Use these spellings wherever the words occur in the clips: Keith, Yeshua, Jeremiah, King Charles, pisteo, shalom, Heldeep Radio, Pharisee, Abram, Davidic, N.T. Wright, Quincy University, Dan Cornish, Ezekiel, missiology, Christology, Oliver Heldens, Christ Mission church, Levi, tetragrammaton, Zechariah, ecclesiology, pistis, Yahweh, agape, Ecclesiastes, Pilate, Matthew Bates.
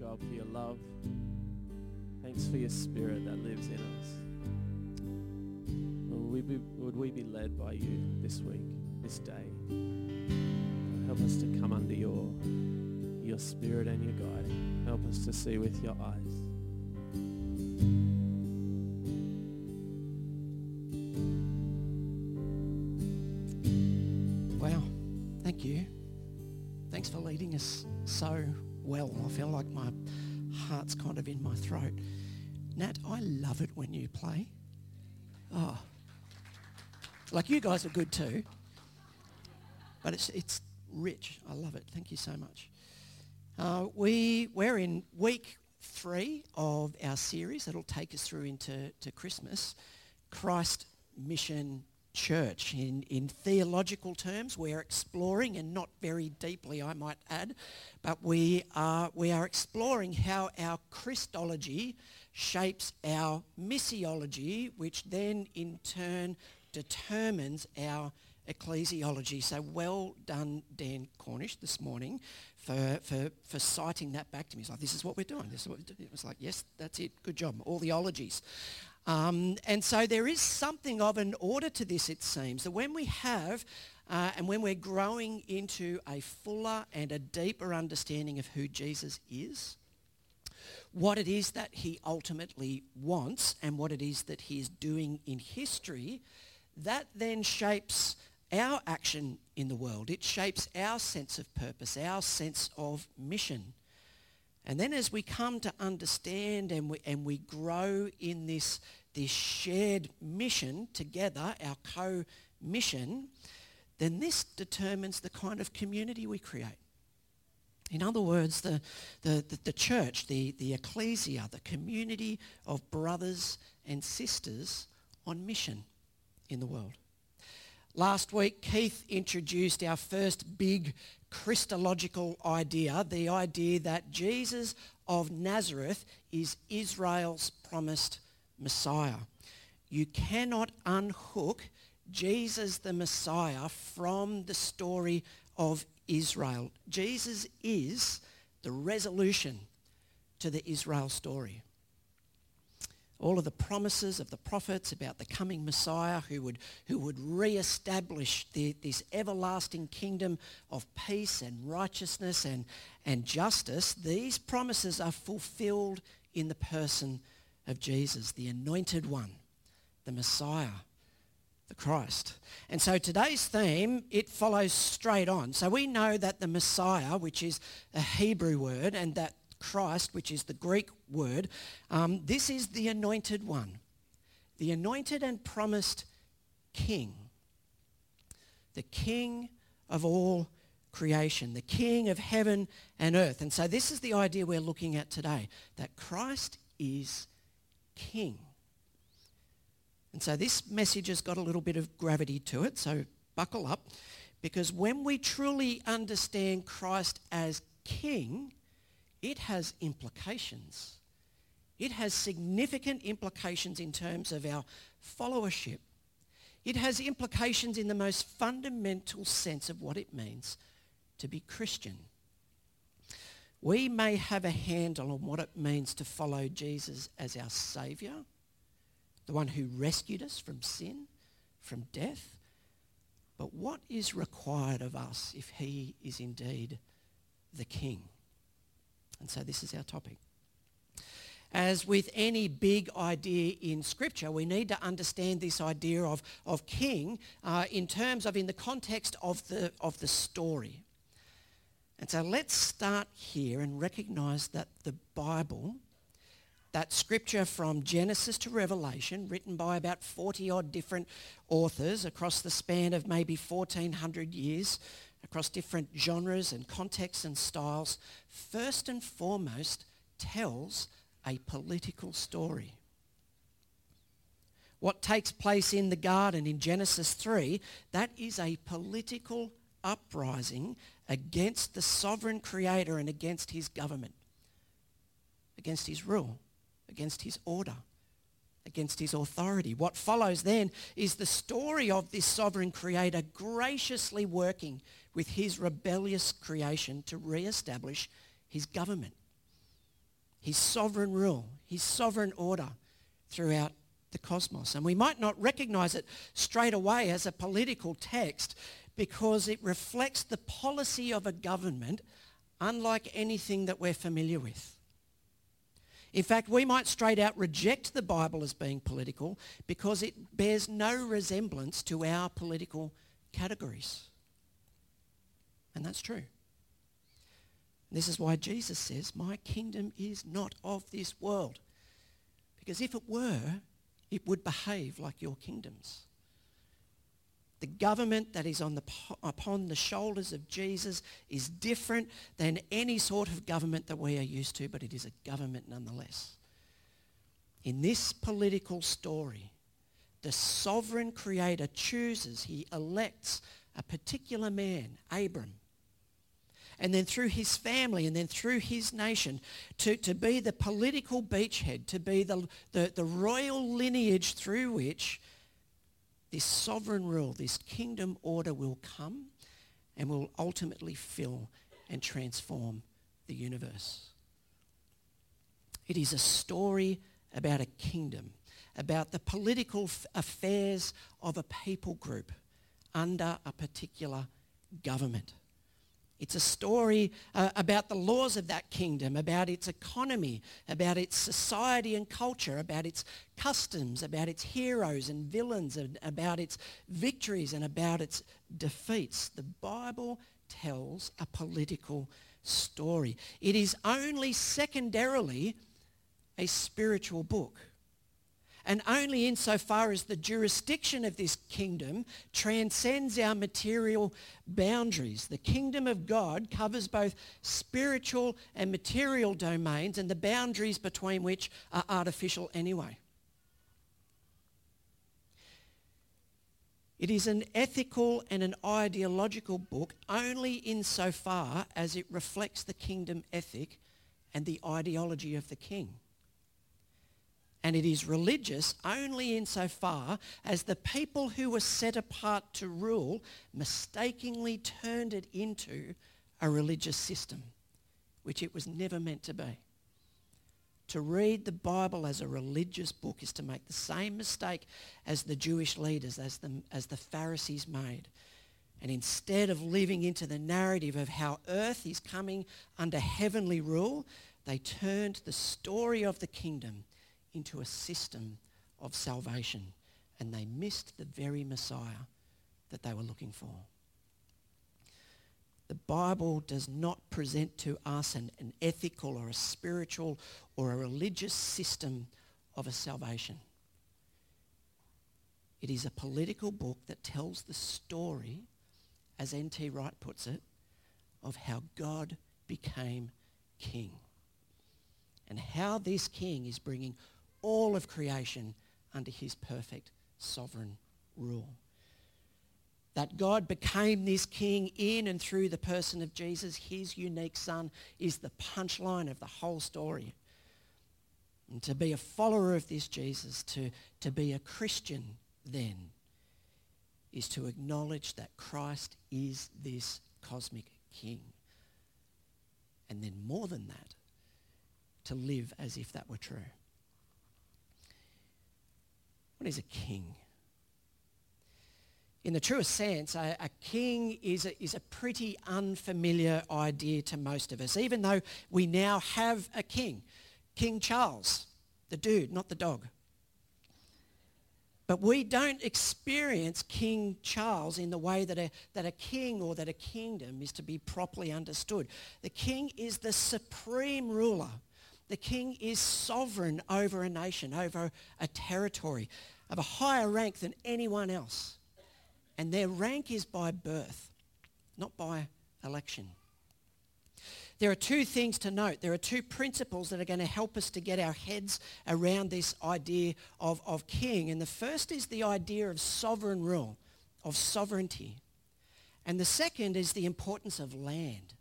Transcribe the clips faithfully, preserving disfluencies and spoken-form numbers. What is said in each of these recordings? God, for your love. Thanks for your spirit that lives in us. Lord, we be, would we be led by you this week, this day. Lord, help us to come under your, your spirit and your guiding. Help us to see with your eyes. Wow, thank you. Thanks for leading us so well. I feel like my heart's kind of in my throat. Nat, I love it when you play. Oh, like you guys are good too. But it's it's rich. I love it. Thank you so much. Uh, we we're in week three of our series that'll take us through into to Christmas. Christ Mission Church. In, in theological terms, we're exploring, and not very deeply I might add, but we are we are exploring how our Christology shapes our missiology, which then in turn determines our ecclesiology. So well done, Dan Cornish, this morning for for, for citing that back to me. It's like, this is what we're doing. This is what we're doing. It was like, yes, that's it. Good job. All the ologies. Um, and so there is something of an order to this, it seems, that when we have uh, and when we're growing into a fuller and a deeper understanding of who Jesus is, what it is that he ultimately wants and what it is that he is doing in history, that then shapes our action in the world. It shapes our sense of purpose, our sense of mission. And then as we come to understand and we and we grow in this, this shared mission together, our co-mission, then this determines the kind of community we create. In other words, the the, the, the church, the, the ecclesia, the community of brothers and sisters on mission in the world. Last week, Keith introduced our first big Christological idea, the idea that Jesus of Nazareth is Israel's promised Messiah. You cannot unhook Jesus the Messiah from the story of Israel. Jesus is the resolution to the Israel story. All of the promises of the prophets about the coming Messiah who would who would re-establish the, this everlasting kingdom of peace and righteousness and, and justice, these promises are fulfilled in the person of Jesus, the anointed one, the Messiah, the Christ. And so today's theme, it follows straight on. So we know that the Messiah, which is a Hebrew word, and that Christ, which is the Greek word, um, this is the anointed one, the anointed and promised king, the king of all creation, the king of heaven and earth. And so this is the idea we're looking at today, that Christ is king. And so this message has got a little bit of gravity to it, so buckle up, because when we truly understand Christ as king, it has implications. It has significant implications in terms of our followership. It has implications in the most fundamental sense of what it means to be Christian. We may have a handle on what it means to follow Jesus as our Saviour, the one who rescued us from sin, from death. But what is required of us if he is indeed the King? And so this is our topic. As with any big idea in Scripture, we need to understand this idea of, of king uh, in terms of in the context of the of the story. And so let's start here and recognise that the Bible, that Scripture from Genesis to Revelation, written by about forty-odd different authors across the span of maybe fourteen hundred years, across different genres and contexts and styles, first and foremost tells a political story. What takes place in the garden in Genesis three, that is a political uprising against the sovereign creator and against his government, against his rule, against his order, against his authority. What follows then is the story of this sovereign creator graciously working with his rebellious creation to re-establish his government, his sovereign rule, his sovereign order throughout the cosmos. And we might not recognize it straight away as a political text because it reflects the policy of a government unlike anything that we're familiar with. In fact, we might straight out reject the Bible as being political because it bears no resemblance to our political categories. And that's true. This is why Jesus says, "My kingdom is not of this world." Because if it were, it would behave like your kingdoms. The government that is on the, upon the shoulders of Jesus is different than any sort of government that we are used to, but it is a government nonetheless. In this political story, the sovereign creator chooses, he elects a particular man, Abram, and then through his family and then through his nation to, to be the political beachhead, to be the, the, the royal lineage through which this sovereign rule, this kingdom order will come and will ultimately fill and transform the universe. It is a story about a kingdom, about the political f- affairs of a people group under a particular government. It's a story uh, about the laws of that kingdom, about its economy, about its society and culture, about its customs, about its heroes and villains, and about its victories and about its defeats. The Bible tells a political story. It is only secondarily a spiritual book, and only insofar as the jurisdiction of this kingdom transcends our material boundaries. The kingdom of God covers both spiritual and material domains, and the boundaries between which are artificial anyway. It is an ethical and an ideological book only insofar as it reflects the kingdom ethic and the ideology of the king. And it is religious only insofar as the people who were set apart to rule mistakenly turned it into a religious system, which it was never meant to be. To read the Bible as a religious book is to make the same mistake as the Jewish leaders, as the, as the Pharisees made. And instead of living into the narrative of how earth is coming under heavenly rule, they turned the story of the kingdom into a system of salvation, and they missed the very Messiah that they were looking for. The Bible does not present to us an, an ethical or a spiritual or a religious system of a salvation. It is a political book that tells the story, as N T Wright puts it, of how God became king, and how this king is bringing all of creation under his perfect sovereign rule. That God became this king in and through the person of Jesus, his unique son, is the punchline of the whole story. And to be a follower of this Jesus, to, to be a Christian then, is to acknowledge that Christ is this cosmic king. And then more than that, to live as if that were true. What is a king? In the truest sense, a, a king is a, is a pretty unfamiliar idea to most of us, even though we now have a king. King Charles, the dude, not the dog. But we don't experience King Charles in the way that a, that a king or that a kingdom is to be properly understood. The king is the supreme ruler. The king is sovereign over a nation, over a territory, of a higher rank than anyone else. And their rank is by birth, not by election. There are two things to note. There are two principles that are going to help us to get our heads around this idea of, of king. And the first is the idea of sovereign rule, of sovereignty. And the second is the importance of land,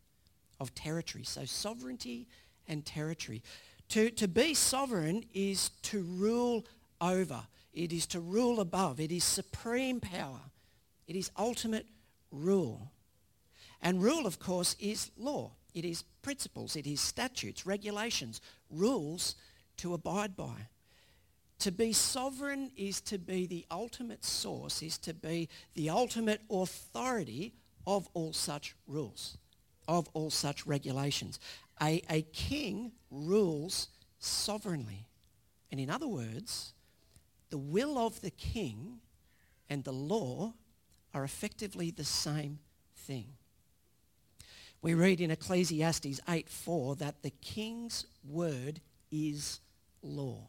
of territory. So sovereignty and territory. To, to be sovereign is to rule over. It is to rule above. It is supreme power. It is ultimate rule. And rule, of course, is law. It is principles. It is statutes, regulations, rules to abide by. To be sovereign is to be the ultimate source, is to be the ultimate authority of all such rules, of all such regulations. A, a king rules sovereignly. And in other words, the will of the king and the law are effectively the same thing. We read in Ecclesiastes eight four that the king's word is law.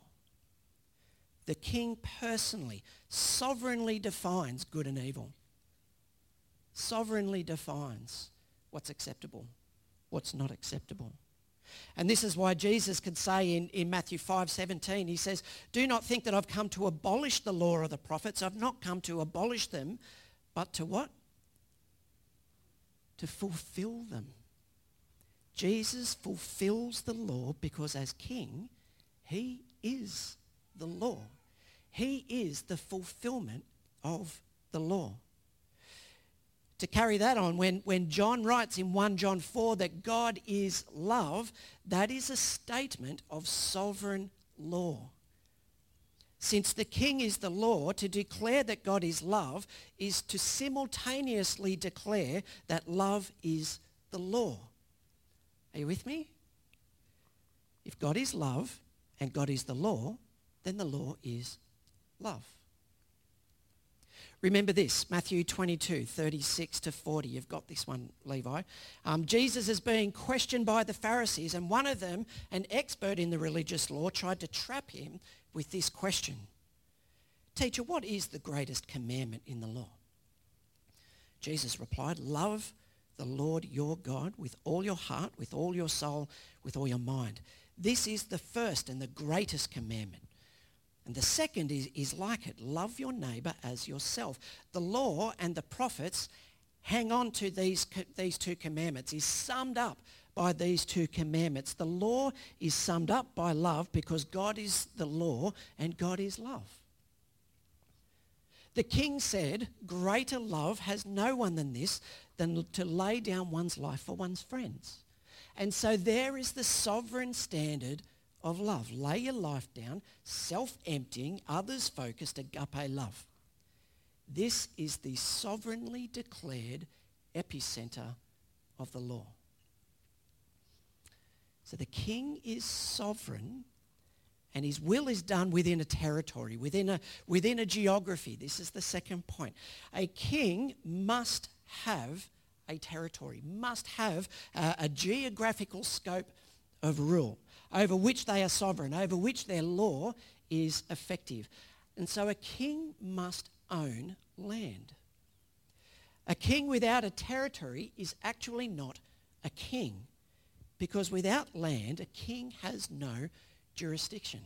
The king personally, sovereignly defines good and evil. Sovereignly defines what's acceptable, what's not acceptable. And this is why Jesus could say in, in Matthew five seventeen, he says, "Do not think that I've come to abolish the law or the prophets. I've not come to abolish them, but to what? To fulfill them." Jesus fulfills the law because as king, he is the law. He is the fulfillment of the law. To carry that on, when, when John writes in First John four that God is love, that is a statement of sovereign law. Since the king is the law, to declare that God is love is to simultaneously declare that love is the law. Are you with me? If God is love and God is the law, then the law is love. Remember this, Matthew twenty-two, thirty-six to forty. You've got this one, Levi. Um, Jesus is being questioned by the Pharisees, and one of them, an expert in the religious law, tried to trap him with this question. "Teacher, what is the greatest commandment in the law?" Jesus replied, "Love the Lord your God with all your heart, with all your soul, with all your mind. This is the first and the greatest commandment. And the second is, is like it. Love your neighbour as yourself. The law and the prophets hang on to these, these two commandments, is summed up by these two commandments. The law is summed up by love because God is the law and God is love." The king said, "Greater love has no one than this, than to lay down one's life for one's friends." And so there is the sovereign standard of love. Lay your life down, self-emptying, others-focused agape love. This is the sovereignly declared epicenter of the law. So the king is sovereign and his will is done within a territory, within a, within a geography. This is the second point. A king must have a territory, must have uh, a geographical scope of rule, over which they are sovereign, over which their law is effective. And so a king must own land. A king without a territory is actually not a king, because without land, a king has no jurisdiction.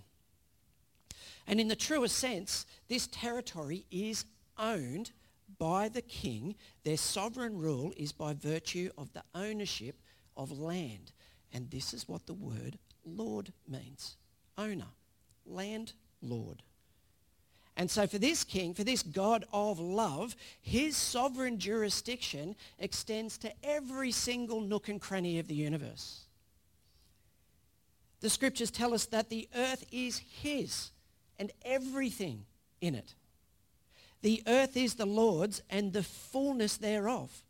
And in the truest sense, this territory is owned by the king. Their sovereign rule is by virtue of the ownership of land. And this is what the word Lord means: owner, landlord. And so for this king, for this God of love, his sovereign jurisdiction extends to every single nook and cranny of the universe. The scriptures tell us that the earth is his and everything in it. The earth is the Lord's and the fullness thereof.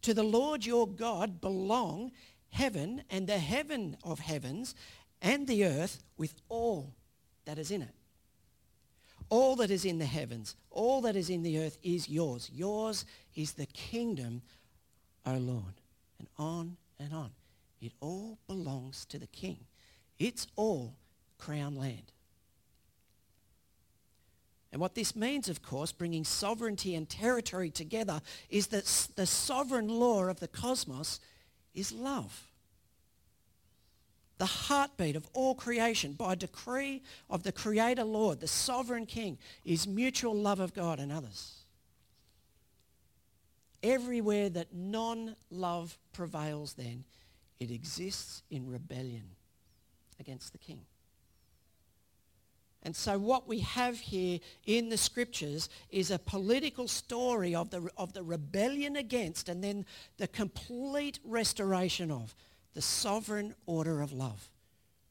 To the Lord your God belong heaven and the heaven of heavens and the earth with all that is in it. All that is in the heavens, all that is in the earth is yours. Yours is the kingdom, O Lord. And on and on. It all belongs to the king. It's all crown land. And what this means, of course, bringing sovereignty and territory together, is that the sovereign law of the cosmos is love. The heartbeat of all creation, by decree of the Creator Lord, the sovereign King, is mutual love of God and others. Everywhere that non-love prevails, then, it exists in rebellion against the King. And so what we have here in the scriptures is a political story of the, of the rebellion against and then the complete restoration of the sovereign order of love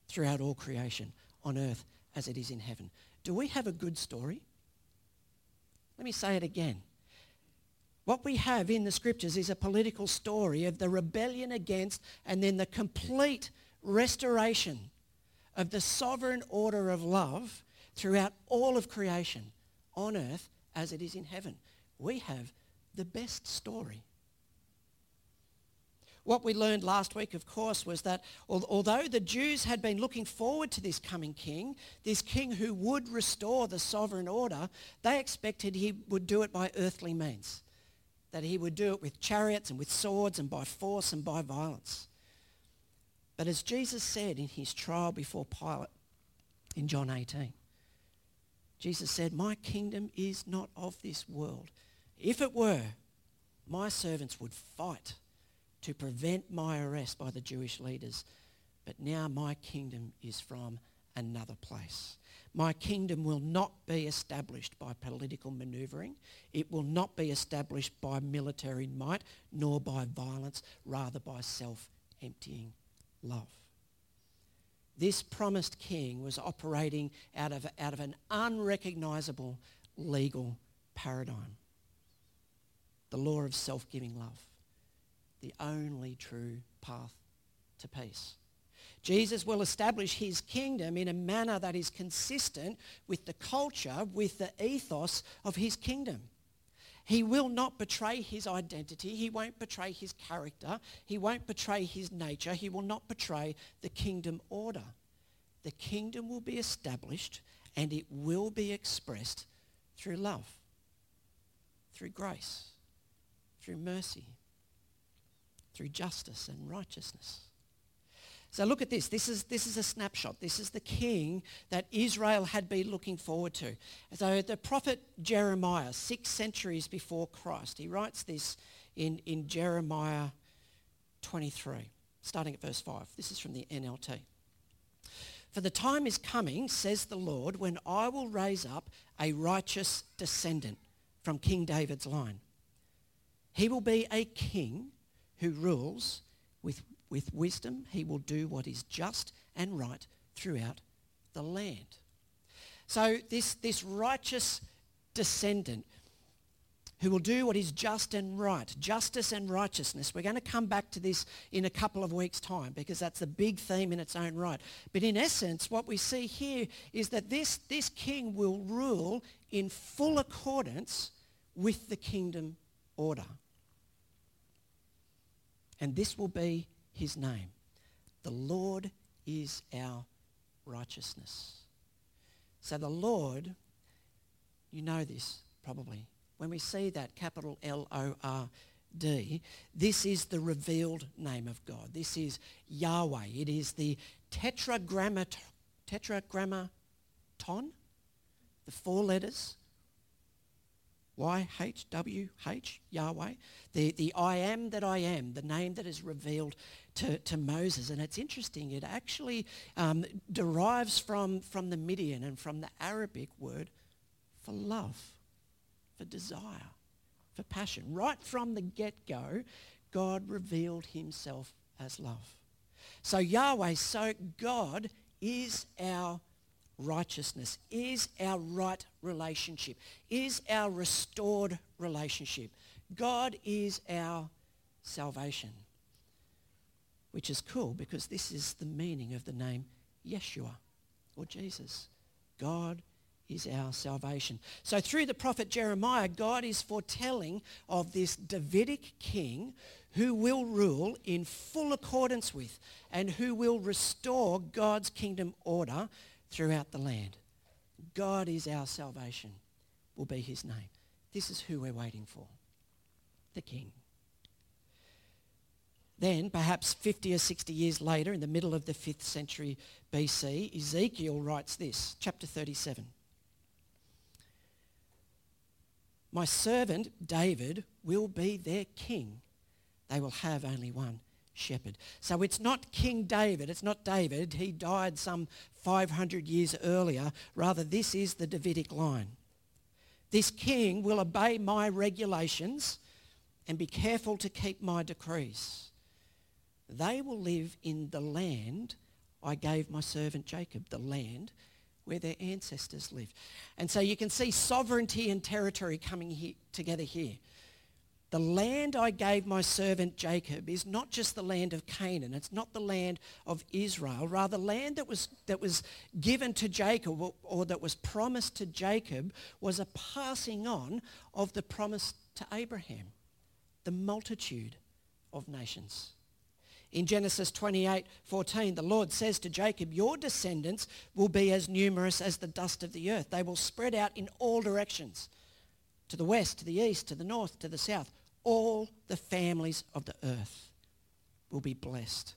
throughout all creation, on earth as it is in heaven. Do we have a good story? Let me say it again. What we have in the scriptures is a political story of the rebellion against and then the complete restoration of the sovereign order of love throughout all of creation, on earth as it is in heaven. We have the best story. What we learned last week, of course, was that although the Jews had been looking forward to this coming king, this king who would restore the sovereign order, they expected he would do it by earthly means, that he would do it with chariots and with swords and by force and by violence. But as Jesus said in his trial before Pilate in John eighteen, Jesus said, "My kingdom is not of this world. If it were, my servants would fight to prevent my arrest by the Jewish leaders. But now my kingdom is from another place. My kingdom will not be established by political maneuvering. It will not be established by military might, nor by violence, rather by self-emptying love." This promised king was operating out of, out of an unrecognisable legal paradigm, the law of self-giving love, the only true path to peace. Jesus will establish his kingdom in a manner that is consistent with the culture, with the ethos of his kingdom. He will not betray his identity. He won't betray his character. He won't betray his nature. He will not betray the kingdom order. The kingdom will be established and it will be expressed through love, through grace, through mercy, through justice and righteousness. So look at this. This is this is a snapshot. This is the king that Israel had been looking forward to. So the prophet Jeremiah, six centuries before Christ, he writes this in, in Jeremiah twenty-three, starting at verse five. This is from the N L T. "For the time is coming, says the Lord, when I will raise up a righteous descendant from King David's line. He will be a king who rules with, with wisdom. He will do what is just and right throughout the land." So this, this righteous descendant who will do what is just and right, justice and righteousness. We're going to come back to this in a couple of weeks' time because that's a big theme in its own right. But in essence, what we see here is that this, this king will rule in full accordance with the kingdom order. And this will be his name. The Lord is our righteousness. So the Lord, you know this probably. When we see that capital L O R D, this is the revealed name of God. This is Yahweh. It is the tetragrammaton, tetragrammaton, the four letters, Y H W H, Yahweh, the, the I am that I am, the name that is revealed to, to Moses. And it's interesting, it actually um, derives from, from the Midian and from the Arabic word for love, for desire, for passion. Right from the get-go, God revealed himself as love. So Yahweh, so God is our righteousness, is our right relationship, is our restored relationship. God is our salvation, which is cool because this is the meaning of the name Yeshua or Jesus. God is our salvation. So through the prophet Jeremiah, God is foretelling of this Davidic king who will rule in full accordance with and who will restore God's kingdom order throughout the land. God is our salvation, will be his name. This is who we're waiting for, the king. Then, perhaps fifty or sixty years later, in the middle of the fifth century B C, Ezekiel writes this, chapter thirty-seven. "My servant David will be their king. They will have only one shepherd." So it's not King David, it's not David, he died some five hundred years earlier, rather this is the Davidic line. "This king will obey my regulations and be careful to keep my decrees. They will live in the land I gave my servant Jacob, the land where their ancestors lived. And so you can see sovereignty and territory coming here, together here. The land I gave my servant Jacob is not just the land of Canaan. It's not the land of Israel. Rather, land that was that was given to Jacob or, or that was promised to Jacob was a passing on of the promise to Abraham, the multitude of nations. In Genesis twenty-eight fourteen, the Lord says to Jacob, your descendants will be as numerous as the dust of the earth. They will spread out in all directions, to the west, to the east, to the north, to the south. All the families of the earth will be blessed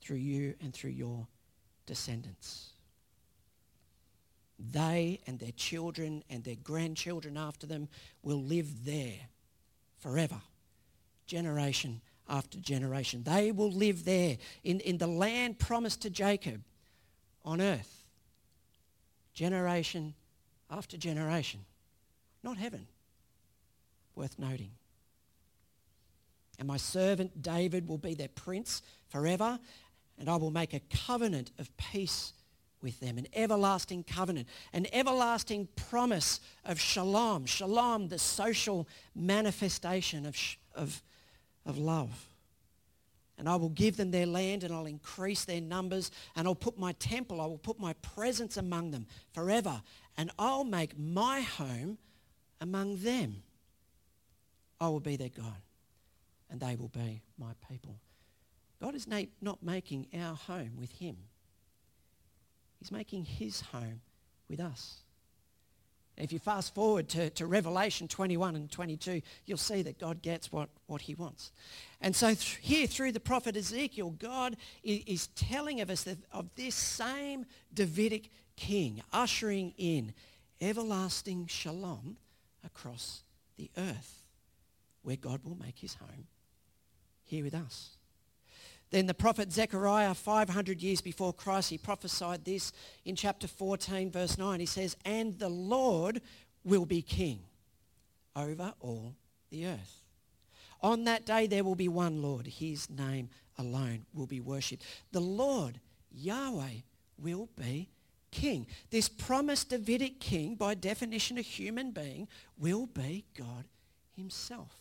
through you and through your descendants. They and their children and their grandchildren after them will live there forever, generation after generation. They will live there in, in the land promised to Jacob on earth, generation after generation. Not heaven. Worth noting. And my servant David will be their prince forever, and I will make a covenant of peace with them, an everlasting covenant, an everlasting promise of shalom. Shalom, the social manifestation of sh- of of love. And I will give them their land, and I'll increase their numbers, and I'll put my temple, I will put my presence among them forever, and I'll make my home among them. I will be their God, and they will be my people. God is na- not making our home with him. He's making his home with us. And if you fast forward to, to Revelation twenty-one and twenty-two, you'll see that God gets what, what he wants. And so th- here through the prophet Ezekiel, God is, is telling of us that, of this same Davidic king ushering in everlasting shalom across the earth, where God will make his home here with us. Then the prophet Zechariah, five hundred years before Christ, he prophesied this in chapter fourteen, verse nine. He says, and the Lord will be king over all the earth. On that day there will be one Lord. His name alone will be worshipped. The Lord, Yahweh, will be king. This promised Davidic king, by definition a human being, will be God himself,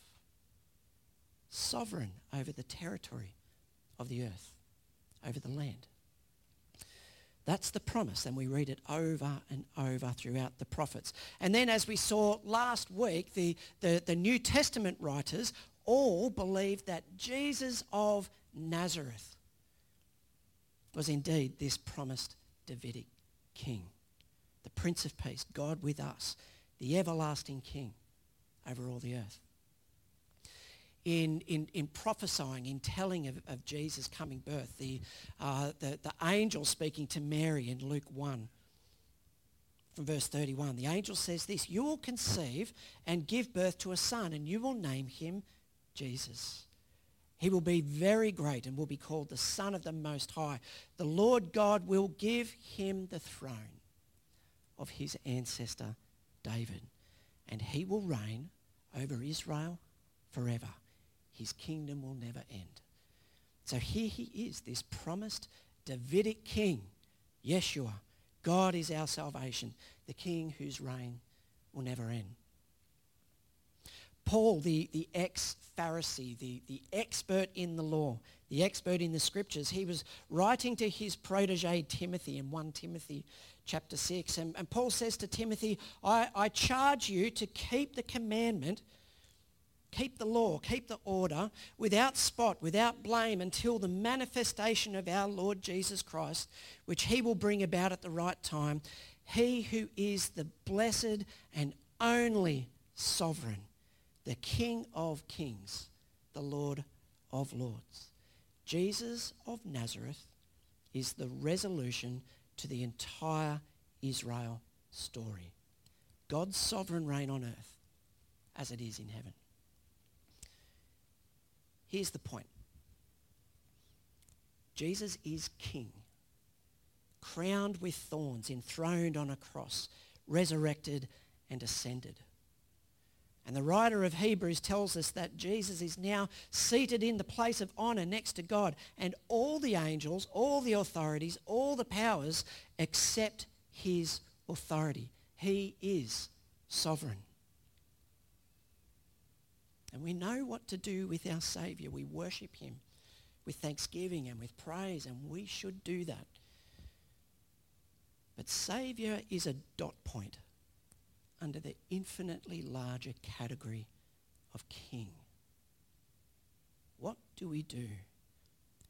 sovereign over the territory of the earth, over the land. That's the promise, and we read it over and over throughout the prophets. And then, as we saw last week, the, the, the New Testament writers all believed that Jesus of Nazareth was indeed this promised Davidic king, the Prince of Peace, God with us, the everlasting king over all the earth. In, in, in prophesying, in telling of, of Jesus' coming birth, the, uh, the, the angel speaking to Mary in Luke one, from verse thirty-one, the angel says this, you will conceive and give birth to a son, and you will name him Jesus. He will be very great and will be called the Son of the Most High. The Lord God will give him the throne of his ancestor David, and he will reign over Israel forever. His kingdom will never end. So here he is, this promised Davidic king, Yeshua. God is our salvation, the king whose reign will never end. Paul, the, the ex-Pharisee, the, the expert in the law, the expert in the scriptures, he was writing to his protege Timothy in First Timothy chapter six. And, and Paul says to Timothy, I, I charge you to keep the commandment, keep the law, keep the order, without spot, without blame, until the manifestation of our Lord Jesus Christ, which he will bring about at the right time. He who is the blessed and only sovereign, the King of Kings, the Lord of Lords. Jesus of Nazareth is the resolution to the entire Israel story. God's sovereign reign on earth as it is in heaven. Here's the point. Jesus is King, crowned with thorns, enthroned on a cross, resurrected and ascended. And the writer of Hebrews tells us that Jesus is now seated in the place of honor next to God, and all the angels, all the authorities, all the powers accept his authority. He is sovereign. And we know what to do with our Saviour. We worship him with thanksgiving and with praise, and we should do that. But Saviour is a dot point under the infinitely larger category of King. What do we do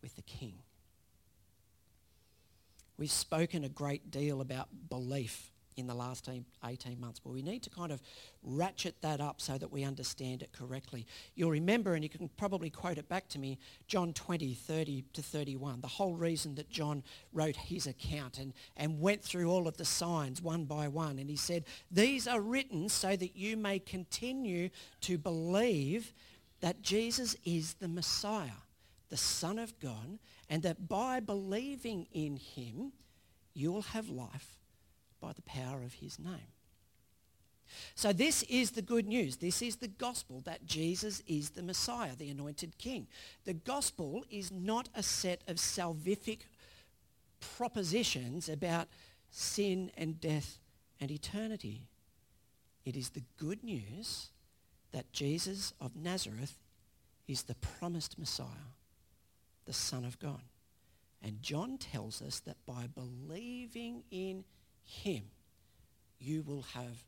with the King? We've spoken a great deal about belief in the last eighteen months, but we need to kind of ratchet that up so that we understand it correctly. You'll remember, and you can probably quote it back to me, John twenty, thirty to thirty-one, the whole reason that John wrote his account and, and went through all of the signs one by one. And he said, these are written so that you may continue to believe that Jesus is the Messiah, the Son of God, and that by believing in him, you will have life by the power of his name. So this is the good news. This is the gospel, that Jesus is the Messiah, the anointed King. The gospel is not a set of salvific propositions about sin and death and eternity. It is the good news that Jesus of Nazareth is the promised Messiah, the Son of God. And John tells us that by believing in him, you will have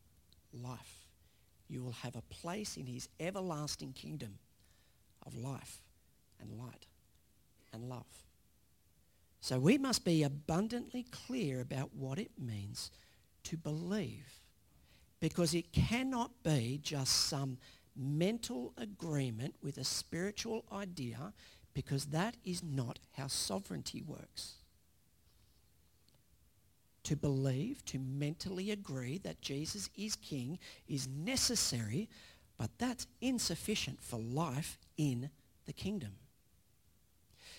life. You will have a place in his everlasting kingdom of life and light and love. So we must be abundantly clear about what it means to believe, because it cannot be just some mental agreement with a spiritual idea, because that is not how sovereignty works. To believe, to mentally agree that Jesus is King is necessary, but that's insufficient for life in the kingdom.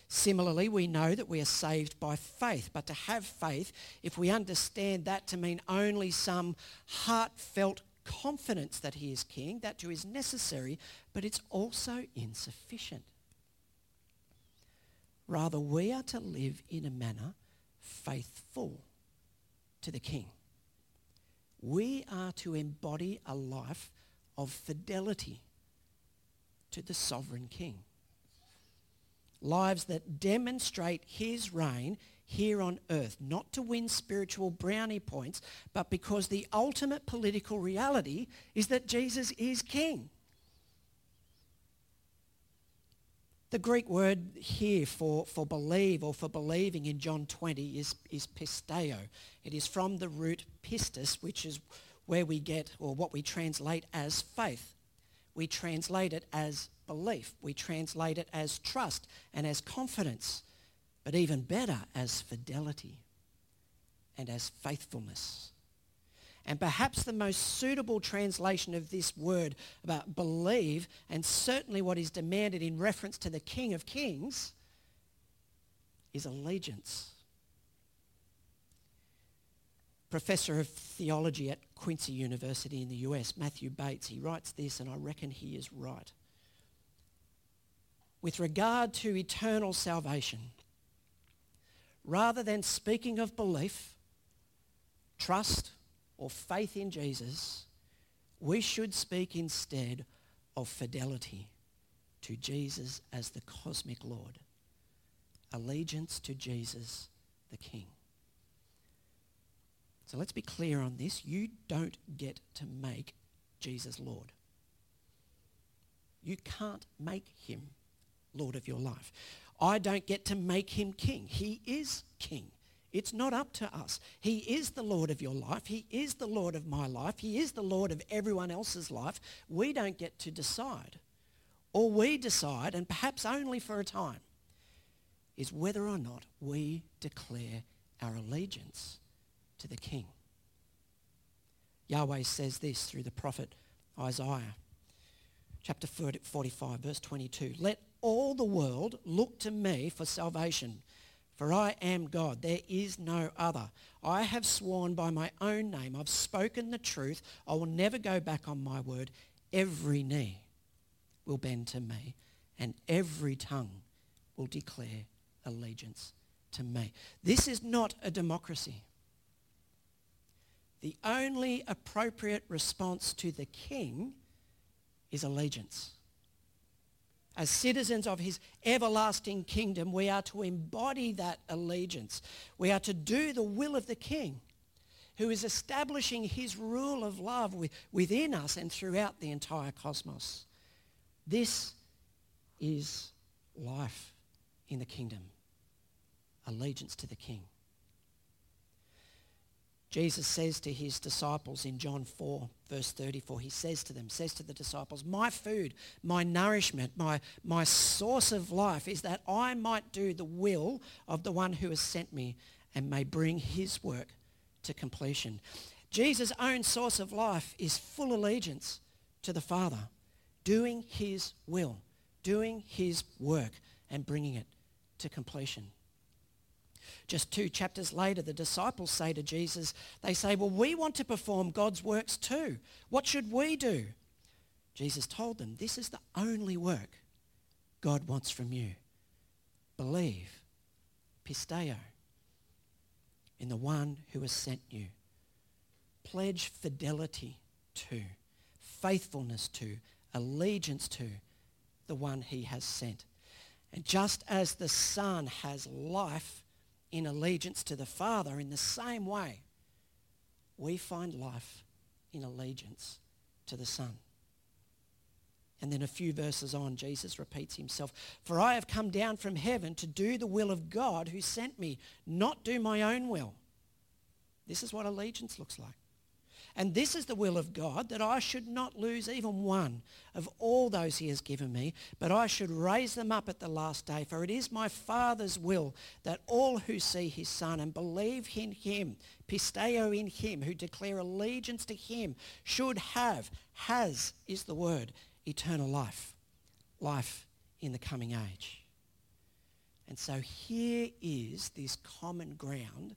Similarly, we know that we are saved by faith, but to have faith, if we understand that to mean only some heartfelt confidence that he is King, that too is necessary, but it's also insufficient. Rather, we are to live in a manner faithful to the King. We are to embody a life of fidelity to the sovereign King. Lives that demonstrate his reign here on earth, not to win spiritual brownie points, but because the ultimate political reality is that Jesus is King. The Greek word here for, for believe or for believing in John twenty is, is pisteo. It is from the root pistis, which is where we get, or what we translate as faith. We translate it as belief. We translate it as trust and as confidence, but even better, as fidelity and as faithfulness. And perhaps the most suitable translation of this word about believe, and certainly what is demanded in reference to the King of Kings, is allegiance. Professor of theology at Quincy University in the U S, Matthew Bates, he writes this, and I reckon he is right. With regard to eternal salvation, rather than speaking of belief, trust, or faith in Jesus, we should speak instead of fidelity to Jesus as the cosmic Lord, allegiance to Jesus the King. So let's be clear on this. You don't get to make Jesus Lord. You can't make him Lord of your life. I don't get to make him King. He is King. It's not up to us. He is the Lord of your life. He is the Lord of my life. He is the Lord of everyone else's life. We don't get to decide. All we decide, and perhaps only for a time, is whether or not we declare our allegiance to the King. Yahweh says this through the prophet Isaiah, chapter forty-five, verse twenty-two. Let all the world look to me for salvation. For I am God, there is no other. I have sworn by my own name, I've spoken the truth, I will never go back on my word. Every knee will bend to me, and every tongue will declare allegiance to me. This is not a democracy. The only appropriate response to the king is allegiance. As citizens of his everlasting kingdom, we are to embody that allegiance. We are to do the will of the king, who is establishing his rule of love within us and throughout the entire cosmos. This is life in the kingdom. Allegiance to the king. Jesus says to his disciples in John four, verse thirty-four, he says to them, says to the disciples, my food, my nourishment, my, my source of life is that I might do the will of the one who has sent me and may bring his work to completion. Jesus' own source of life is full allegiance to the Father, doing his will, doing his work and bringing it to completion. Just two chapters later, the disciples say to Jesus, they say, well, we want to perform God's works too. What should we do? Jesus told them, this is the only work God wants from you. Believe, pisteo, in the one who has sent you. Pledge fidelity to, faithfulness to, allegiance to the one he has sent. And just as the Son has life in allegiance to the Father, in the same way, we find life in allegiance to the Son. And then a few verses on, Jesus repeats himself, for I have come down from heaven to do the will of God who sent me, not do my own will. This is what allegiance looks like. And this is the will of God, that I should not lose even one of all those he has given me, but I should raise them up at the last day. For it is my Father's will that all who see his Son and believe in him, pisteo in him, who declare allegiance to him, should have, has is the word, eternal life, life in the coming age. And so here is this common ground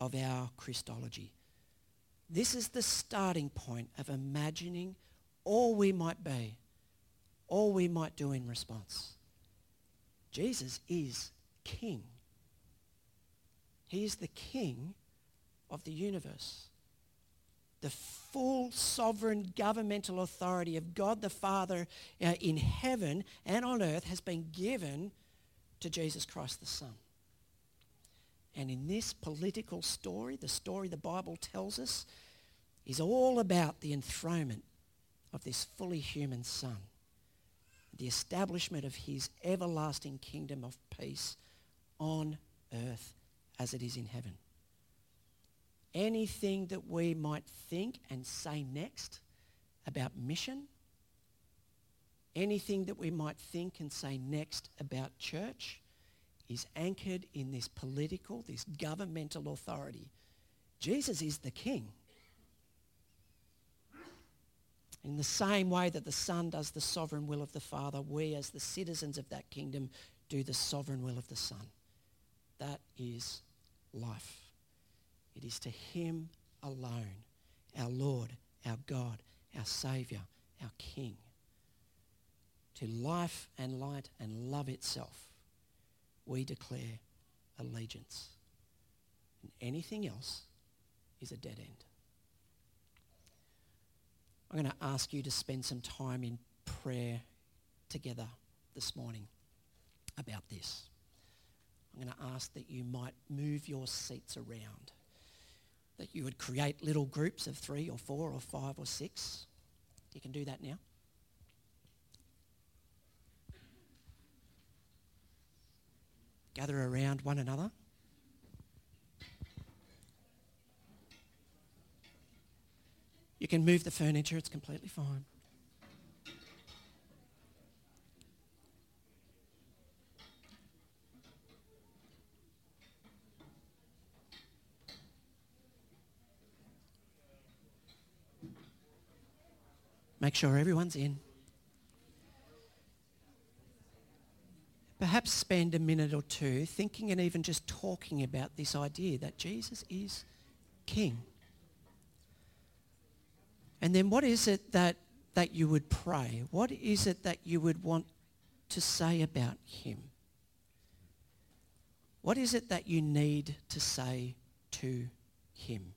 of our Christology. This is the starting point of imagining all we might be, all we might do in response. Jesus is King. He is the King of the universe. The full sovereign governmental authority of God the Father uh, in heaven and on earth has been given to Jesus Christ the Son. And in this political story, the story the Bible tells us, is all about the enthronement of this fully human Son, the establishment of his everlasting kingdom of peace on earth as it is in heaven. Anything that we might think and say next about mission, anything that we might think and say next about church, is anchored in this political, this governmental authority. Jesus is the King. In the same way that the Son does the sovereign will of the Father, we as the citizens of that kingdom do the sovereign will of the Son. That is life. It is to him alone, our Lord, our God, our Saviour, our King, to life and light and love itself, we declare allegiance. And anything else is a dead end. I'm going to ask you to spend some time in prayer together this morning about this. I'm going to ask that you might move your seats around, that you would create little groups of three or four or five or six. You can do that now. Gather around one another. You can move the furniture, it's completely fine. Make sure everyone's in. Perhaps spend a minute or two thinking and even just talking about this idea that Jesus is King. And then what is it that that you would pray? What is it that you would want to say about him? What is it that you need to say to him?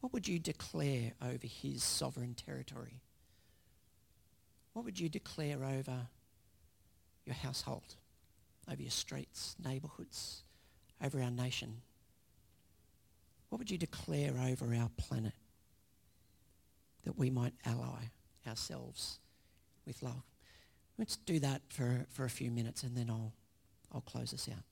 What would you declare over his sovereign territory? What would you declare over your household, over your streets, neighbourhoods, over our nation? What would you declare over our planet that we might ally ourselves with love? Let's do that for, for a few minutes and then I'll, I'll close this out.